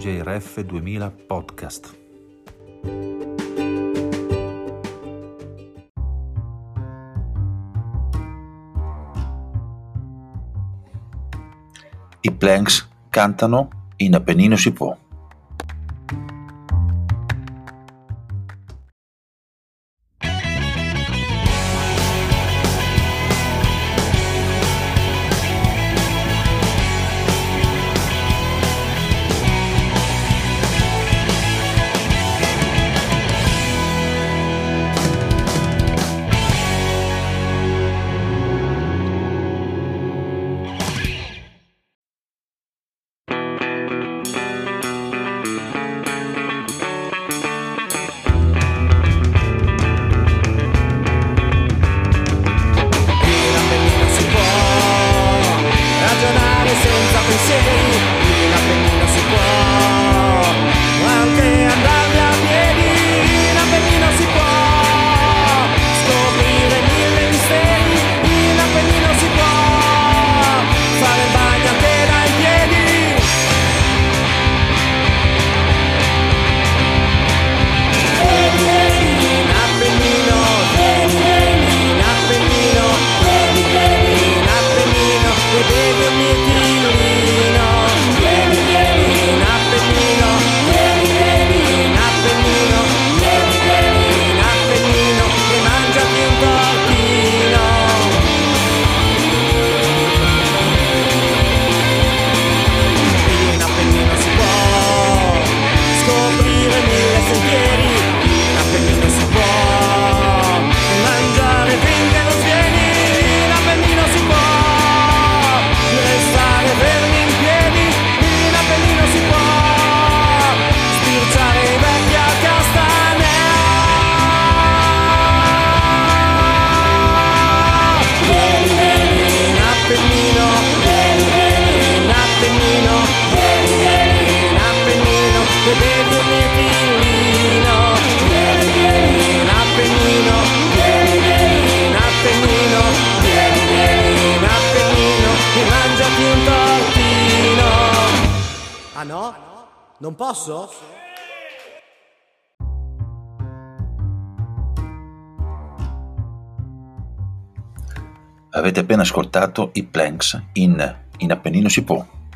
JRF 2000 podcast. I Planks cantano "In Appennino si può". In Appennino si può anche andare a piedi, in Appennino si può scoprire mille misteri, in Appennino si può fare il bagno anche dai piedi. Vieni, vieni in Appennino, vieni, vieni in Appennino, vieni, vieni in Appennino, vedevi un mietilino. Ah no? Non posso? Avete appena ascoltato i Planks in Appennino si può.